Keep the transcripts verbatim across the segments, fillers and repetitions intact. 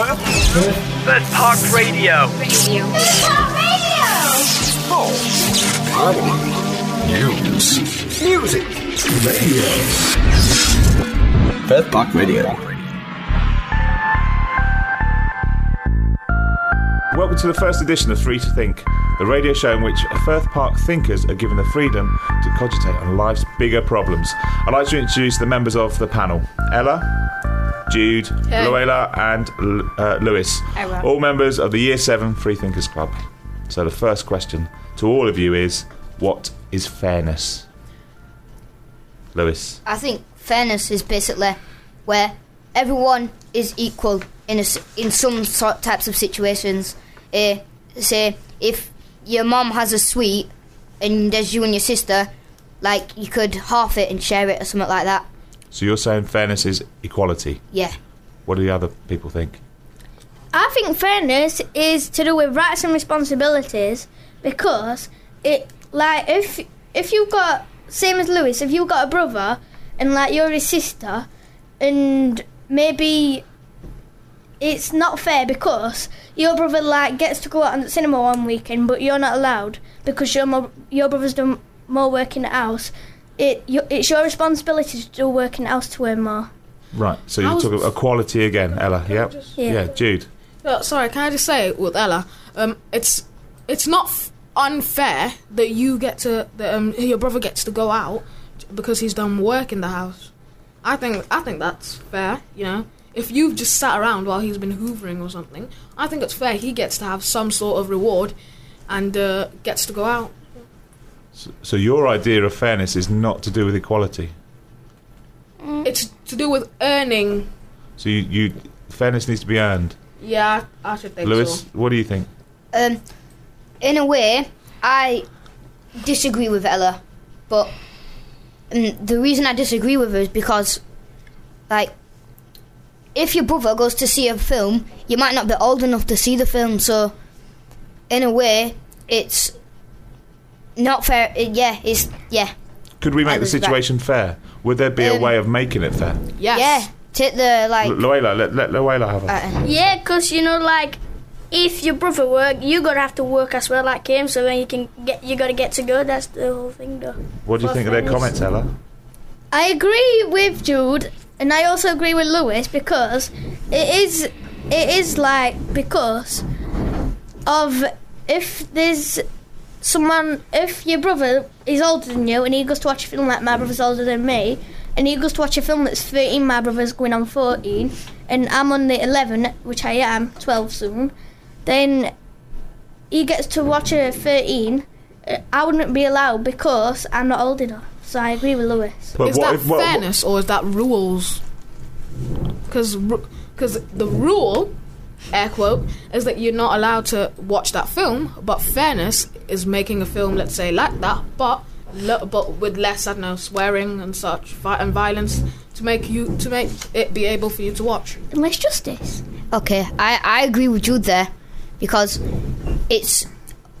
Firth? Firth? Firth Park Radio. Radio. Firth Park Radio! Oh. Party. News. Music. Radio. Firth Park Radio. Welcome to the first edition of Free to Think, the radio show in which Firth Park thinkers are given the freedom to cogitate on life's bigger problems. I'd like to introduce the members of the panel. Ella, Jude, hey. Luella and uh, Lewis, Ella. All members of the Year seven Free Thinkers Club. So the first question to all of you is, what is fairness? Lewis. I think fairness is basically where everyone is equal in a, in some sort, types of situations. Uh, say, if your mum has a sweet and there's you and your sister, like, you could half it and share it or something like that. So you're saying fairness is equality? Yeah. What do the other people think? I think fairness is to do with rights and responsibilities, because it, like, if if you've got, same as Lewis, if you've got a brother and, like, you're his sister, and maybe it's not fair because your brother, like, gets to go out on the cinema one weekend, but you're not allowed because your mo- your brother's done more work in the house. It you, it's your responsibility to do work in the house to earn more. Right. So you're talking about equality again, Ella. Yep. Just, yeah. Yeah. Jude. No, sorry. Can I just say with Ella, um, it's it's not f- unfair that you get to that um, your brother gets to go out because he's done work in the house. I think I think that's fair, you know. If you've just sat around while he's been hoovering or something, I think it's fair he gets to have some sort of reward and uh, gets to go out. So, so your idea of fairness is not to do with equality? Mm. It's to do with earning. So you, you fairness needs to be earned? Yeah, I, I should think Lewis, so. Lewis, what do you think? Um, in a way, I disagree with Ella, but... And the reason I disagree with her is because, like, if your brother goes to see a film, you might not be old enough to see the film, so in a way, it's not fair. It, yeah, it's, yeah. Could we make the situation right. fair? Would there be um, a way of making it fair? Yes. Yeah. Take the, like... Luella, let, let Luella have it. Uh, yeah, because, you know, like, if your brother work, you gotta have to work as well, like him. So then you can get, you gotta get to go. That's the whole thing, though. What do you think of their comments, Ella? I agree with Jude, and I also agree with Lewis because it is, it is like because of if there's someone, if your brother is older than you and he goes to watch a film, like my brother's older than me, and he goes to watch a film that's thirteen, my brother's going on fourteen, and I'm on the eleven, which I am twelve soon. Then he gets to watch a thirteen. I wouldn't be allowed because I'm not old enough. So I agree with Lewis. But is what, that if, what, fairness what, what, or is that rules? Because the rule, air quote, is that you're not allowed to watch that film. But fairness is making a film, let's say, like that, but but with less, I don't know, swearing and such, and violence to make you to make it be able for you to watch. And less justice. Okay, I, I agree with Jude there. Because it's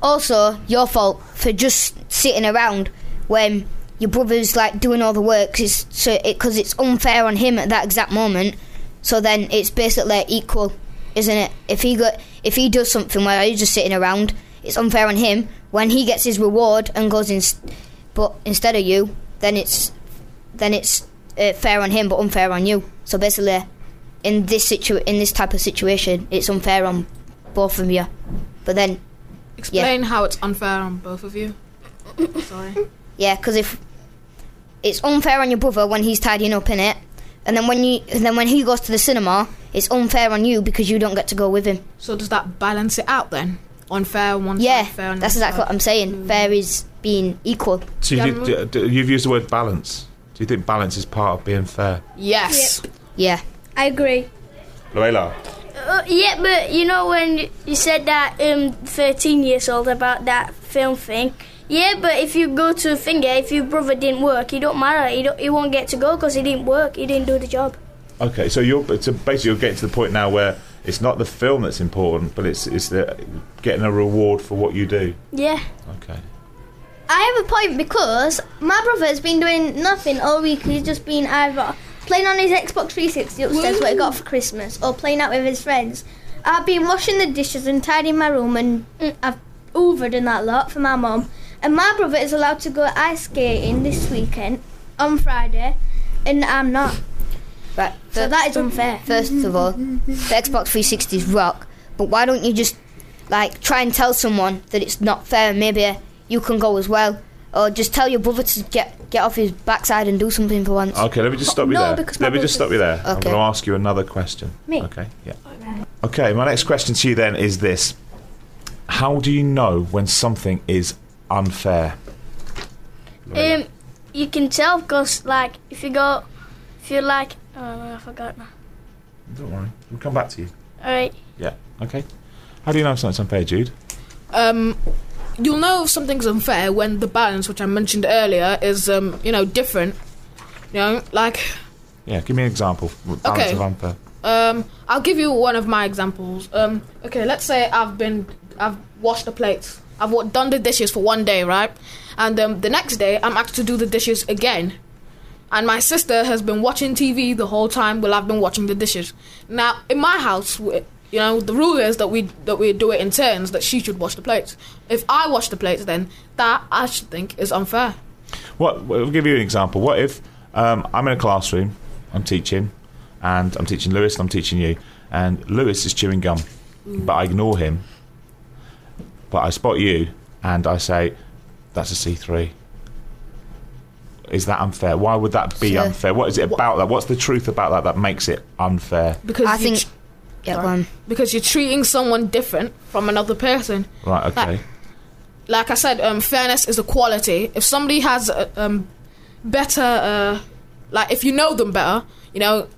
also your fault for just sitting around when your brother's, like, doing all the work, because it's, so it, it's unfair on him at that exact moment. So then it's basically equal, isn't it? If he got, if he does something where he's just sitting around, it's unfair on him. When he gets his reward and goes in, but instead of you, then it's then it's uh, fair on him but unfair on you. So basically, in this situ- in this type of situation, it's unfair on both of you, but then explain yeah. how it's unfair on both of you. Sorry. Yeah, because if it's unfair on your brother when he's tidying up in it, and then when you and then when he goes to the cinema, it's unfair on you because you don't get to go with him. So does that balance it out then? Unfair on one yeah, side, fair on the other. That's exactly side. What I'm saying. Mm. Fair is being equal. So you did, do, do, you've used the word balance. Do you think balance is part of being fair? Yes. Yep. Yeah. I agree. Luella. Uh, yeah, but you know when you said that um, thirteen years old about that film thing. Yeah, but if you go to a finger, if your brother didn't work, it don't matter. He don't, he won't get to go because he didn't work. He didn't do the job. Okay, so you're so basically you're getting to the point now where it's not the film that's important, but it's it's the getting a reward for what you do. Yeah. Okay. I have a point because my brother has been doing nothing all week. He's just been either playing on his Xbox three sixty upstairs, Woo. What he got for Christmas, or playing out with his friends. I've been washing the dishes and tidying my room, and mm, I've overed and that lot for my mum. And my brother is allowed to go ice skating this weekend on Friday, and I'm not. Right. So that is unfair. First of all, the Xbox three sixties rock, but why don't you just like try and tell someone that it's not fair and maybe you can go as well? Or just tell your brother to get get off his backside and do something for once. Okay, let me just stop you no, there. Let me just stop you there. Okay. I'm going to ask you another question. Me? Okay, yeah. Right. Okay, my next question to you then is this. How do you know when something is unfair? Um, You can tell, because, like, if you go... If you like... Oh, no, I forgot now. Don't worry. We'll come back to you. All right. Yeah, okay. How do you know if something's unfair, Jude? Um... You'll know if something's unfair when the balance, which I mentioned earlier, is, um, you know, different. You know, like... Yeah, give me an example. Balance okay. of unfair. Um, I'll give you one of my examples. Um, okay, let's say I've been... I've washed the plates. I've done the dishes for one day, right? And um, the next day, I'm asked to do the dishes again. And my sister has been watching T V the whole time while I've been watching the dishes. Now, in my house... You know, the rule is that we that we do it in turns, that she should wash the plates. If I wash the plates, then that, I should think, is unfair. What, I'll give you an example. What if um, I'm in a classroom, I'm teaching, and I'm teaching Lewis and I'm teaching you, and Lewis is chewing gum, mm. but I ignore him, but I spot you, and I say, that's a C three. Is that unfair? Why would that be so, unfair? What is it about that? What's the truth about that that makes it unfair? Because I think... Ch- Get one. Because you're treating someone different from another person. Right, okay. Like, like I said, um, fairness is equality. If somebody has a, um, better... Uh, like, if you know them better, you know...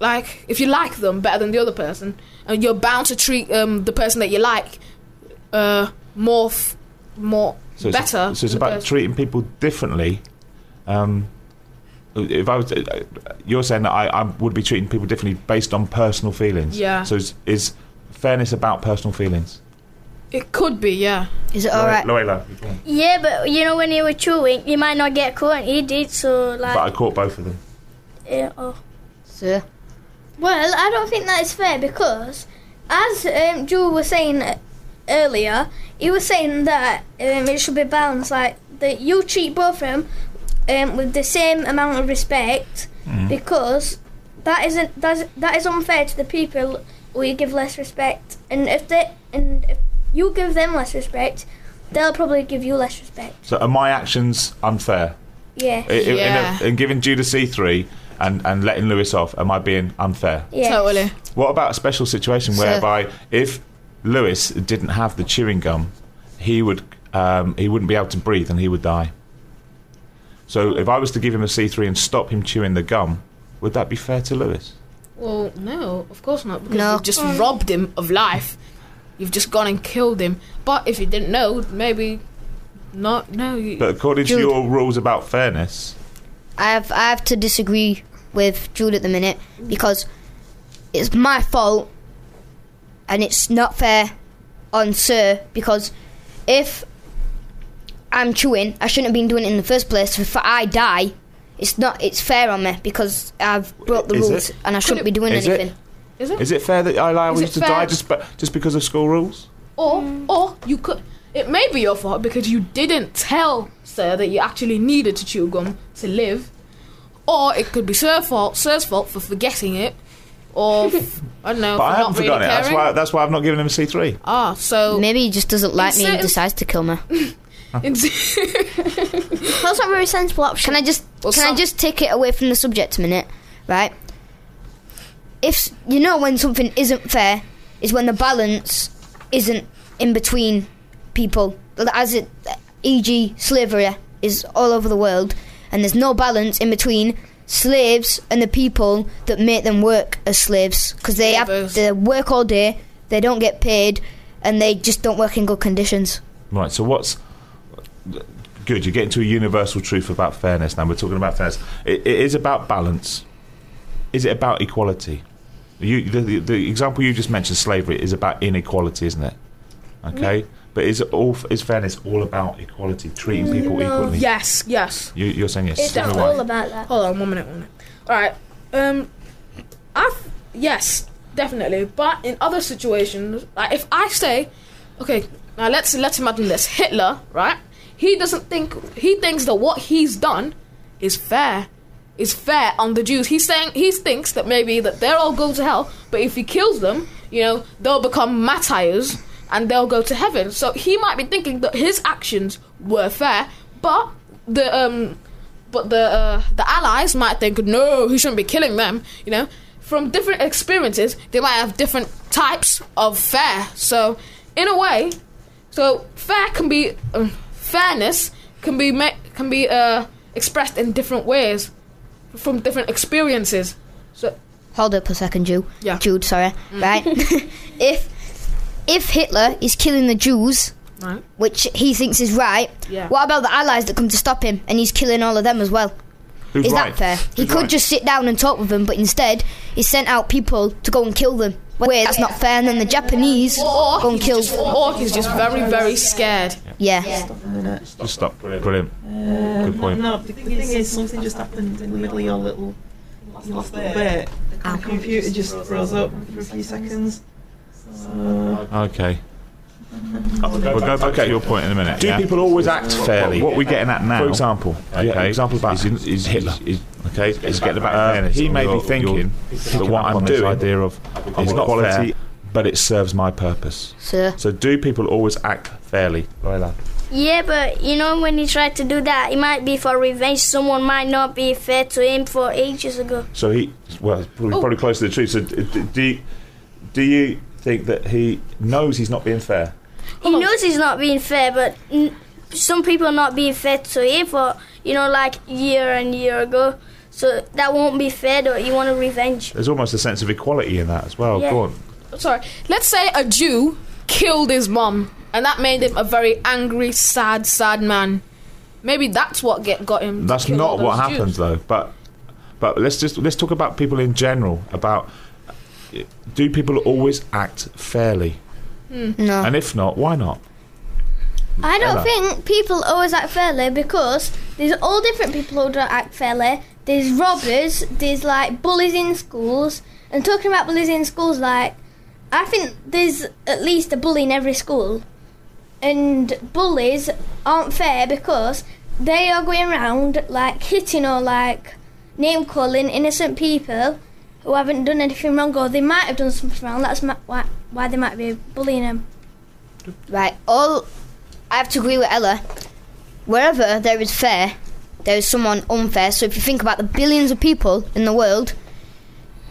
Like, if you like them better than the other person, and you're bound to treat um, the person that you like uh, more... F- more so it's better. A, so it's about person. Treating people differently. Um... If I was, you're saying that I, I would be treating people differently based on personal feelings. Yeah. So is, is fairness about personal feelings? It could be, yeah. Is it all right? Loella. Yeah, but you know, when you were chewing, you might not get caught, and he did, so like. But I caught both of them. Yeah. Oh. So. Well, I don't think that is fair, because, as um, Jewel was saying earlier, he was saying that um, it should be balanced, like that you treat both of them. Um, with the same amount of respect, mm. because that isn't that's, that is unfair to the people who you give less respect, and if they and if you give them less respect, they'll probably give you less respect. So are my actions unfair? Yeah. I, in, yeah. In, a, in giving Jude a C three and and letting Lewis off, am I being unfair? Yeah. Totally. What about a special situation whereby so, if Lewis didn't have the chewing gum, he would um, he wouldn't be able to breathe and he would die. So if I was to give him a C three and stop him chewing the gum, would that be fair to Lewis? Well, no, of course not, because no. you've just um. robbed him of life. You've just gone and killed him. But if you didn't know, maybe not, no. You, but according Jude, to your rules about fairness... I have, I have to disagree with Jude at the minute, because it's my fault and it's not fair on Sir, because if... I'm chewing, I shouldn't have been doing it in the first place. If I die, it's not it's fair on me, because I've broke the is rules it? And I shouldn't it, be doing is anything. It? Is it? Is it fair that I allow you to die just just because of school rules? Or mm. or you could it may be your fault because you didn't tell Sir that you actually needed to chew gum to live. Or it could be Sir's fault, Sir's fault for forgetting it. Or f- I don't know. But I haven't forgotten really it. That's why that's why I've not given him a C three. Ah, so maybe he just doesn't like me and decides to kill me. That's not a very sensible option. Can I just well, can some- I just take it away from the subject a minute, right? If you know when something isn't fair is when the balance isn't in between people, as it, for example, slavery is all over the world, and there's no balance in between slaves and the people that make them work as slaves, because they yeah, have they work all day, they don't get paid, and they just don't work in good conditions. Right. So what's good, you're getting to a universal truth about fairness now. We're talking about fairness. It, it is about balance. Is it about equality? You, the, the example you just mentioned, slavery, is about inequality, isn't it? Okay, yeah. But is it all is fairness all about equality, treating people no. equally? Yes, yes. You, you're saying yes. It's all about that. Hold on, one minute, one minute. Alright, um, I th- yes, definitely. But in other situations, like if I say, okay, now let's let's imagine this. Hitler, right? He doesn't think he thinks that what he's done is fair. Is fair on the Jews. He's saying he thinks that maybe that they'll all go to hell, but if he kills them, you know, they'll become martyrs and they'll go to heaven. So he might be thinking that his actions were fair, but the um but the uh, the allies might think, no, he shouldn't be killing them, you know. From different experiences, they might have different types of fair. So, in a way, so fair can be um, fairness can be me- can be uh, expressed in different ways from different experiences. So, hold up a second, Jude. Yeah, Jude. Sorry. Mm. Right. if if Hitler is killing the Jews, right, which he thinks is right, yeah, what about the allies that come to stop him and he's killing all of them as well? Who's is right? that fair? Who's he could right? just sit down and talk with them, but instead he sent out people to go and kill them. Wait, that's not fair. And then the Japanese or go and kill. Just, or he's just very, very scared. Yeah. yeah. yeah. Just stop. Brilliant. Uh, Good point. No, the thing is, something just happened in the middle of your little last little bit. The computer just froze up for a few seconds. So. Okay. We'll go back okay. to your point in a minute. Do yeah? people always act fairly? What, what we're getting at now, for example, okay, yeah, example about is, is Hitler. Is, okay, is, is getting about uh, fairness. He may be thinking that what I'm doing, idea of it's not quality, fair, but it serves my purpose. Sure. So, do people always act fairly? Right, yeah, but you know, when he tried to do that, it might be for revenge. Someone might not be fair to him for ages ago. So he, well, probably, probably close to the truth. So, do you, do you think that he knows he's not being fair? He knows he's not being fair, but n- some people are not being fair to him for, you know, like year and year ago. So that won't be fair, though. You want to revenge. There's almost a sense of equality in that as well. Yeah. Go on. Sorry. Let's say a Jew killed his mum, and that made him a very angry, sad, sad man. Maybe that's what get, got him. That's not what happens, though. But but let's just let's talk about people in general. About do people always act fairly? No. And if not, why not? I don't Ella. think people always act fairly, because there's all different people who don't act fairly. There's robbers, there's like bullies in schools. And talking about bullies in schools, like, I think there's at least a bully in every school. And bullies aren't fair because they are going around like hitting or like name calling innocent people who haven't done anything wrong, or they might have done something wrong. That's ma- why, why they might be bullying him. Right, all I have to agree with Ella. Wherever there is fair, there is someone unfair. So if you think about the billions of people in the world,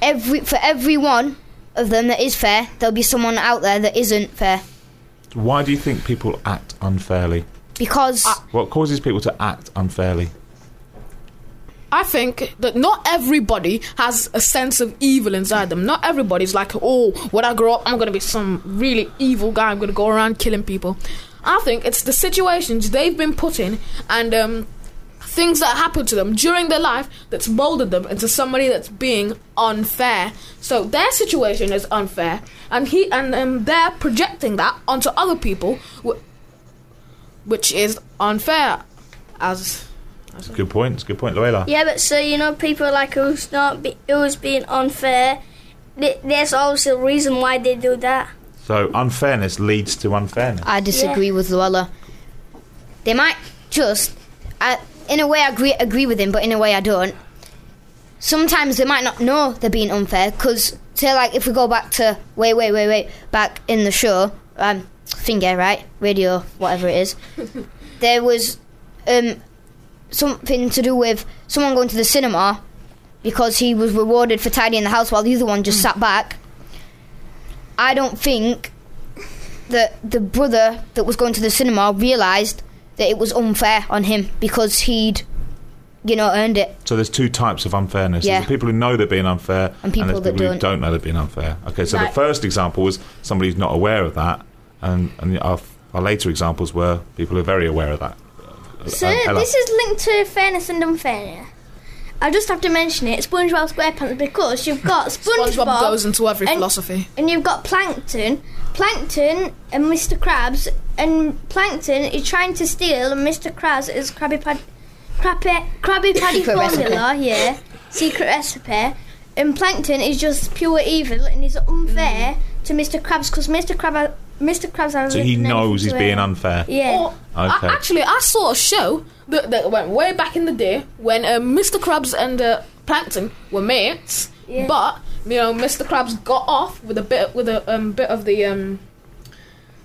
every for every one of them that is fair, there'll be someone out there that isn't fair. Why do you think people act unfairly? Because... I- what causes people to act unfairly? I think that not everybody has a sense of evil inside them. Not everybody's like, oh, when I grow up, I'm going to be some really evil guy. I'm going to go around killing people. I think it's the situations they've been put in and um, things that happened to them during their life that's molded them into somebody that's being unfair. So their situation is unfair, and he and um, they're projecting that onto other people, which is unfair as... That's a good point. It's a good point, Luella. Yeah, but so you know, people like who's not be, who's being unfair. Th- there's always a reason why they do that. So unfairness leads to unfairness. I disagree yeah. with Luella. They might just, I, in a way, I agree agree with him, but in a way, I don't. Sometimes they might not know they're being unfair because, say, like if we go back to wait, wait, wait, wait, back in the show, um, finger right, radio, whatever it is, there was, um. something to do with someone going to the cinema because he was rewarded for tidying the house while the other one just mm. sat back. I don't think that the brother that was going to the cinema realised that it was unfair on him because he'd, you know, earned it. So there's two types of unfairness. Yeah. There's the people who know they're being unfair and people, and there's that people don't. who don't know they're being unfair. Okay, so no. the first example was somebody who's not aware of that, and, and our, our later examples were people who are very aware of that. So uh, this is linked to fairness and unfairness. I just have to mention it, SpongeBob SquarePants, because you've got SpongeBob, SpongeBob goes into every and, philosophy, and you've got Plankton, Plankton and Mister Krabs, and Plankton is trying to steal Mister Krabs' Krabby Pad, Krabby Krabby Patty formula. Yeah, secret recipe, and Plankton is just pure evil and is unfair mm. to Mister Krabs because Mister Krabs, Mister Krabs has so he knows he's being unfair. Yeah. Or, okay. I, actually, I saw a show that, that went way back in the day when uh, Mister Krabs and uh, Plankton were mates, yeah. but you know Mister Krabs got off with a bit with a um, bit of the. Um,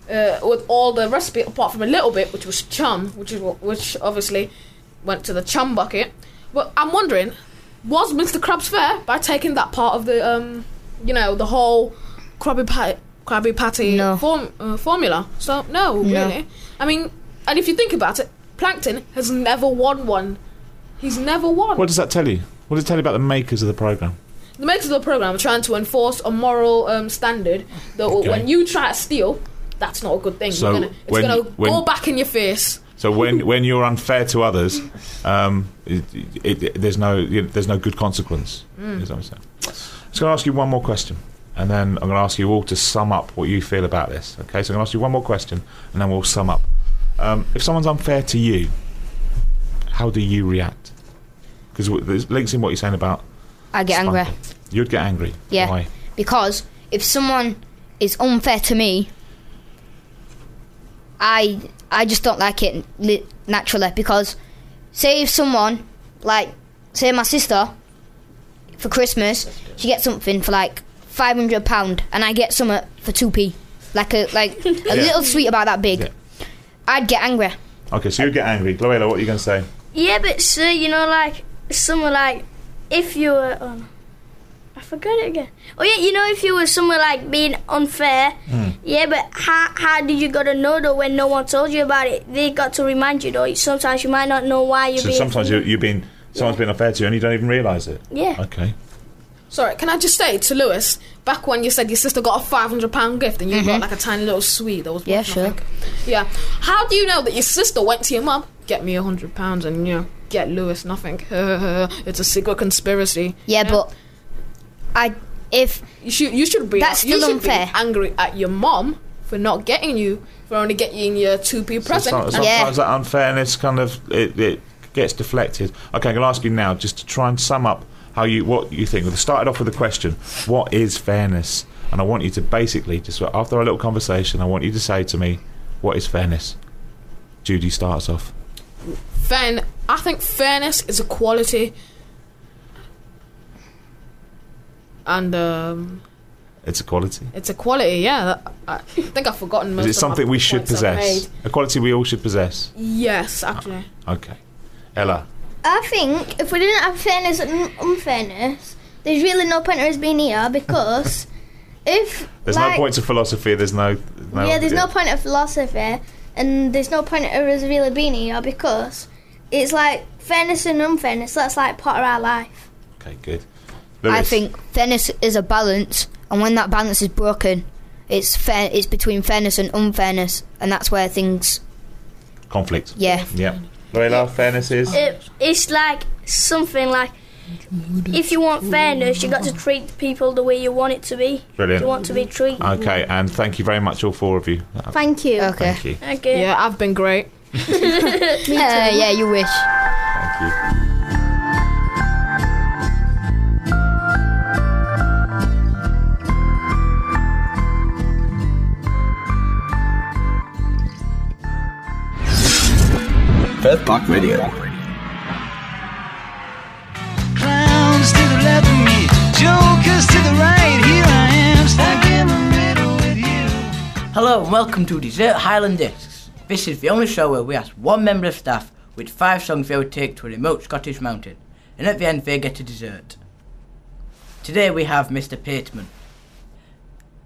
Uh, with all the recipe apart from a little bit, which was chum, which is what, which obviously went to the chum bucket. But I'm wondering, was Mister Krabs fair by taking that part of the, um, you know, the whole Krabby Patty, Krabby Patty no. form, uh, formula? So no, no, really. I mean, and if you think about it, Plankton has never won one. He's never won. What does that tell you? What does it tell you about the makers of the programme? The makers of the programme are trying to enforce a moral um, standard that okay. when you try to steal. That's not a good thing. So gonna, it's going to go back in your face. So when when you're unfair to others, um, it, it, it, there's no you know, there's no good consequence. Mm. Is what I'm saying. I'm just going to ask you one more question, and then I'm going to ask you all to sum up what you feel about this. Okay, so I'm going to ask you one more question, and then we'll sum up. Um, if someone's unfair to you, how do you react? Because this links in what you're saying about. I get Spunky. Angry. You'd get angry. Yeah. Why? Because if someone is unfair to me. I I just don't like it li- naturally because say if someone like say my sister for Christmas she gets something for like five hundred pounds and I get something for two p like a like a yeah. little sweet about that big yeah. I'd get angry. Okay, so you'd get angry. Glorilla, what are you going to say? Yeah, but sir, you know like somewhere like if you were um, I forgot it again. Oh yeah, you know if you were somewhere like being unfair, mm. yeah. But how how did you gotta know though when no one told you about it? They got to remind you though. Sometimes you might not know why you're. So being sometimes you're, you've been someone's yeah. been unfair to you and you don't even realise it. Yeah. Okay. Sorry, can I just say to Lewis back when you said your sister got a five hundred pound gift and you mm-hmm. got like a tiny little sweet that was yeah sure yeah. How do you know that your sister went to your mum? Get me a hundred pounds and you know get Lewis nothing. It's a secret conspiracy. Yeah, you know? But. I if you should you should be that's you still should unfair. Be angry at your mom for not getting you for only getting your two p present. So sometimes yeah. that unfairness kind of it, it gets deflected. Okay, I'm going to ask you now just to try and sum up how you what you think. We started off with a question: what is fairness? And I want you to basically just after our little conversation, I want you to say to me, what is fairness? Judy starts off. Fair. I think fairness is a quality. And um, it's a quality. It's a quality, yeah. I think I've forgotten most. Is it something we should possess? A quality we all should possess? Yes, actually. Oh, okay. Ella? I think if we didn't have fairness and unfairness, there's really no point in us being here because if... There's like, no point to philosophy, there's no... no yeah, there's yeah. no point of philosophy and there's no point in us really being here because it's like fairness and unfairness, that's like part of our life. Okay, good. Lewis. I think fairness is a balance, and when that balance is broken, it's fair. It's between fairness and unfairness, and that's where things conflict. Yeah, yeah. Lorela, fairness is it, it's like something like if you want fairness, you got to treat people the way you want it to be. Brilliant. You want to be treated. Okay, and thank you very much, all four of you. Thank you. Okay. Thank you. Okay. Yeah, I've been great. Me too. Uh, yeah, you wish. Thank you. Firth Park Radio. Clowns to the left of me, jokers to the right, here I am, stuck in the middle with you. Hello and welcome to Dessert Highland Discs. This is the only show where we ask one member of staff which five songs they would take to a remote Scottish mountain, and at the end they get a dessert. Today we have Mister Pateman.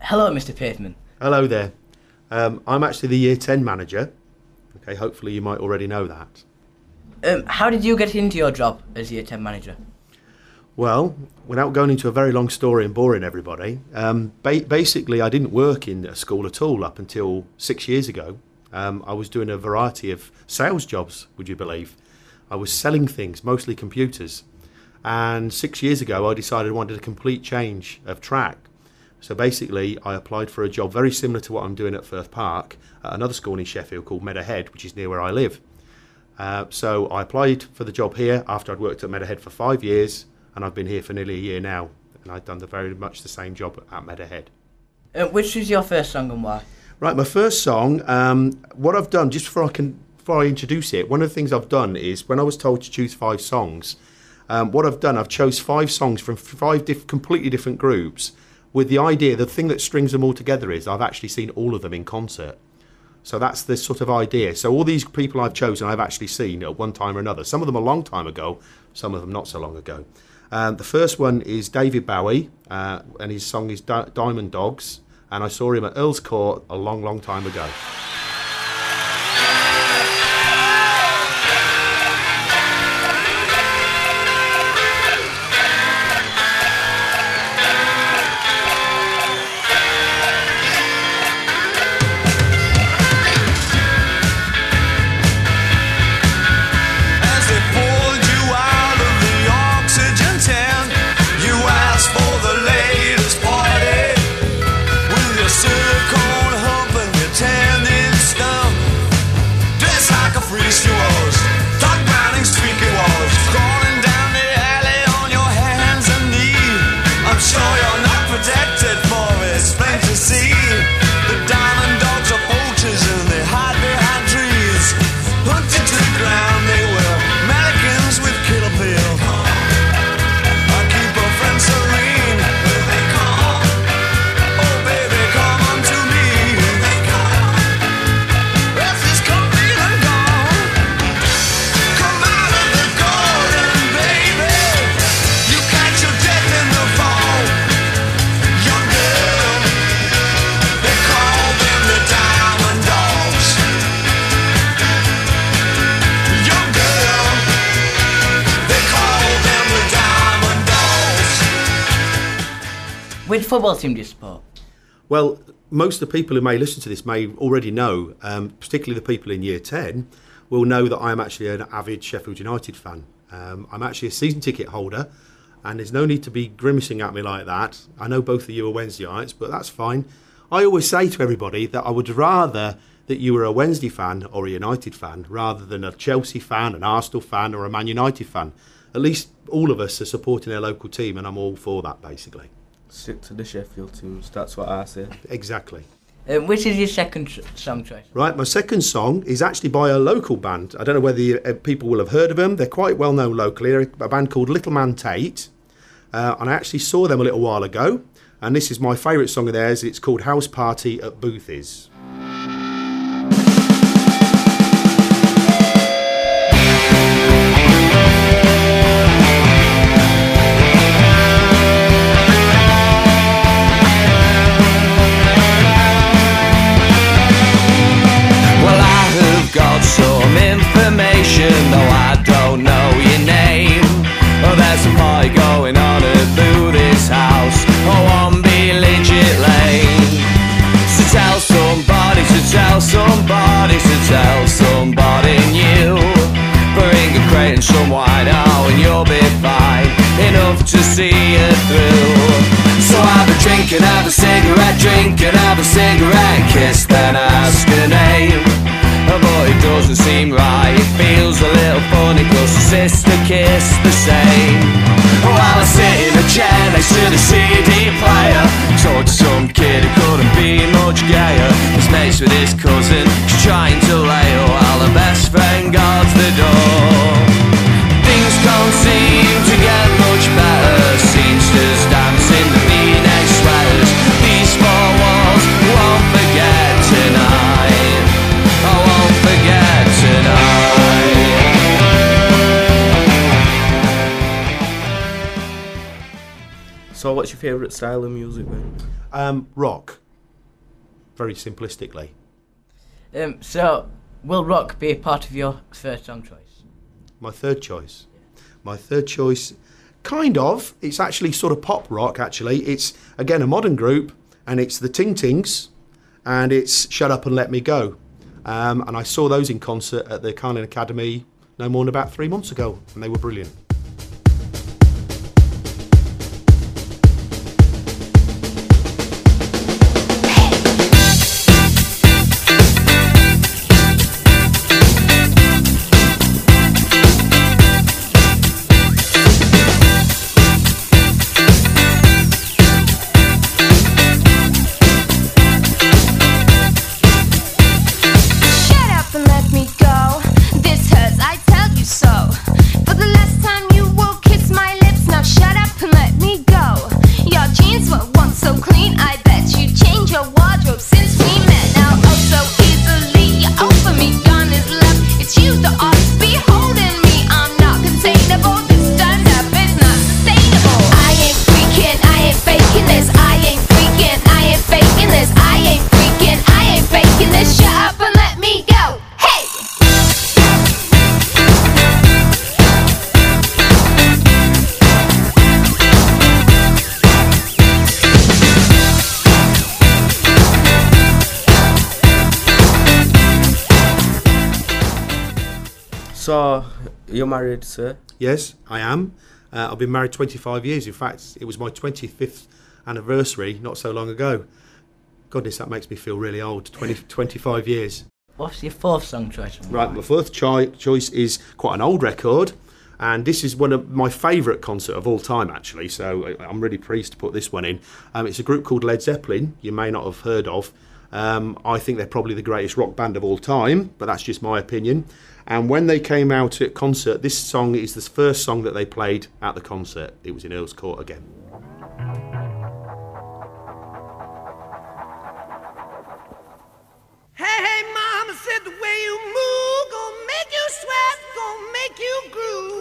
Hello, Mister Pateman. Hello there. Um, I'm actually the Year ten manager. Okay, hopefully you might already know that. Um, how did you get into your job as Year ten manager? Well, without going into a very long story and boring everybody, um, ba- basically I didn't work in a school at all up until six years ago. Um, I was doing a variety of sales jobs, would you believe? I was selling things, mostly computers. And six years ago I decided I wanted a complete change of track. So basically, I applied for a job very similar to what I'm doing at Firth Park at another school in Sheffield called Meadowhead, which is near where I live. Uh, so I applied for the job here after I'd worked at Meadowhead for five years, and I've been here for nearly a year now, and I've done the very much the same job at Meadowhead. Uh, which is your first song and why? Right, my first song, um, what I've done, just before I, can, before I introduce it, one of the things I've done is, when I was told to choose five songs, um, what I've done, I've chose five songs from five diff- completely different groups, with the idea, the thing that strings them all together is, I've actually seen all of them in concert. So that's the sort of idea. So all these people I've chosen, I've actually seen at one time or another. Some of them a long time ago, some of them not so long ago. Um, the first one is David Bowie, uh, and his song is Di- Diamond Dogs, and I saw him at Earl's Court a long, long time ago. Which football team do you support? Well, most of the people who may listen to this may already know, um, particularly the people in Year ten, will know that I'm actually an avid Sheffield United fan. Um, I'm actually a season ticket holder, and there's no need to be grimacing at me like that. I know both of you are Wednesdayites, but that's fine. I always say to everybody that I would rather that you were a Wednesday fan or a United fan, rather than a Chelsea fan, an Arsenal fan or a Man United fan. At least all of us are supporting our local team, and I'm all for that, basically. Stick to the Sheffield teams, that's what I say. Exactly. Um, which is your second sh- song choice? Right, my second song is actually by a local band. I don't know whether you, uh, people will have heard of them. They're quite well known locally. They're a band called Little Man Tate. Uh, and I actually saw them a little while ago. And this is my favourite song of theirs. It's called House Party at Boothies. Information, though I don't know your name. Oh, there's a party going on at Buddhist house, oh, on the legit lane. So tell somebody, so tell somebody, so tell somebody new. Bring a crate and some wine, oh, and you'll be fine, enough to see it through. So have a drink and have a cigarette, drink and have a cigarette, kiss then ask her name. But it doesn't seem right, it feels a little funny, cause the sister kissed the same. While I sit in a chair next to the C D player, talk to some kid who couldn't be much gayer. He's mates with his cousin, she's trying to lay her, while her best friend guards the door. Things don't seem to get much better, seamsters dance in the V-neck sweaters. These four walls won't forget tonight, I won't forget tonight. So what's your favourite style of music then? Um, rock. Very simplistically. Um, so, will rock be a part of your third song choice? My third choice? Yeah. My third choice, kind of. It's actually sort of pop rock, actually. It's, again, a modern group, and it's the Ting Tings, and it's Shut Up and Let Me Go. Um, and I saw those in concert at the Carling Academy no more than about three months ago, and they were brilliant. so clean, I bet you changed your wardrobe since we met. Now oh so easily you're over me, gone is left. It's you that ought to be holding me. I'm not containable, this time's up, it's not sustainable. I ain't freaking, I ain't faking this. I ain't freaking, I ain't faking this. I ain't freaking, I ain't faking this. Shut up and let me go. So, you're married, sir? Yes, I am. Uh, I've been married twenty-five years. In fact, it was my twenty-fifth anniversary not so long ago. Goodness, that makes me feel really old. twenty, twenty-five years. What's your fourth song choice? Right, my fourth cho choice is quite an old record. And this is one of my favourite concert of all time, actually. So I'm really pleased to put this one in. Um, it's a group called Led Zeppelin, you may not have heard of. Um, I think they're probably the greatest rock band of all time, but that's just my opinion. And when they came out at concert, this song is the first song that they played at the concert. It was in Earl's Court again. Hey, hey, mama said the way you move gonna make you sweat, gonna make you groove.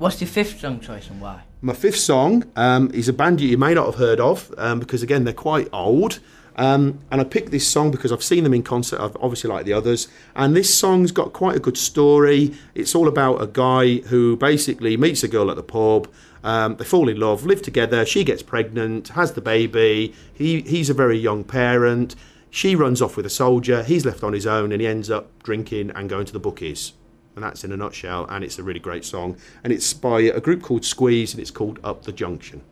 What's your fifth song choice and why? My fifth song um, is a band you may not have heard of um, because, again, they're quite old. Um, and I picked this song because I've seen them in concert, I've obviously like the others. And this song's got quite a good story. It's all about a guy who basically meets a girl at the pub. Um, they fall in love, live together. She gets pregnant, has the baby. He, he's a very young parent. She runs off with a soldier. He's left on his own and he ends up drinking and going to the bookies. And that's in a nutshell, and it's a really great song. And it's by a group called Squeeze, and it's called Up the Junction.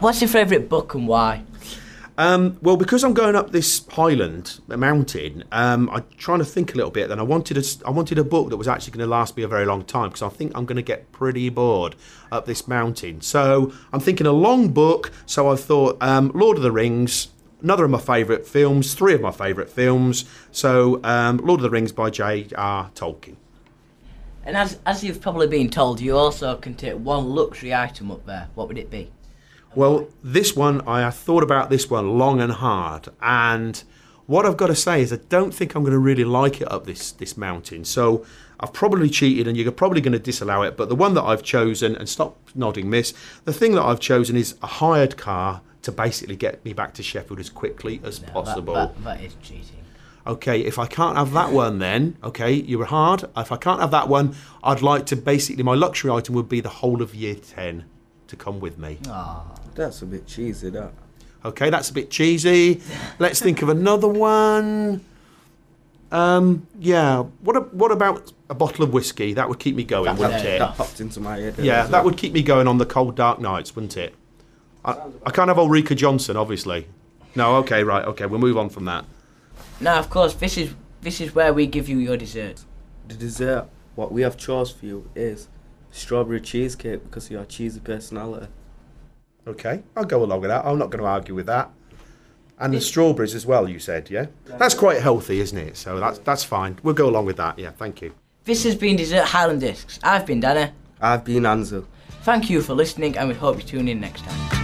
What's your favourite book and why? Um, well, because I'm going up this highland mountain, um, I'm trying to think a little bit. Then I wanted a, I wanted a book that was actually going to last me a very long time, because I think I'm going to get pretty bored up this mountain. So I'm thinking a long book. So I thought um, Lord of the Rings, another of my favourite films, three of my favourite films. So um, Lord of the Rings by J R R. Tolkien. And as as you've probably been told, you also can take one luxury item up there. What would it be? Well, this one, I thought about this one long and hard, and what I've got to say is I don't think I'm going to really like it up this, this mountain, so I've probably cheated and you're probably going to disallow it, but the one that I've chosen, and stop nodding miss, the thing that I've chosen is a hired car to basically get me back to Sheffield as quickly as no, possible. That, that, that is cheating. Okay, if I can't have that one then, okay, you were hard, if I can't have that one, I'd like to basically, my luxury item would be the whole of year ten. To come with me. Ah, that's a bit cheesy, that. Okay, that's a bit cheesy. Let's think of another one. Um, yeah. What? A, what about a bottle of whiskey? That would keep me going, that, wouldn't that, it? That popped into my head. Yeah, that well. would keep me going on the cold, dark nights, wouldn't it? I, I can't have Ulrika Johnson, obviously. No. Okay. Right. Okay. We'll move on from that. Now, of course, this is this is where we give you your dessert. The dessert, what we have chose for you is strawberry cheesecake, because of your cheesy personality. Okay, I'll go along with that. I'm not going to argue with that. And the strawberries as well, you said, yeah? That's quite healthy, isn't it? So that's that's fine. We'll go along with that, yeah, thank you. This has been Dessert Highland Discs. I've been Danny. I've been Ansel. Thank you for listening, and we hope you tune in next time.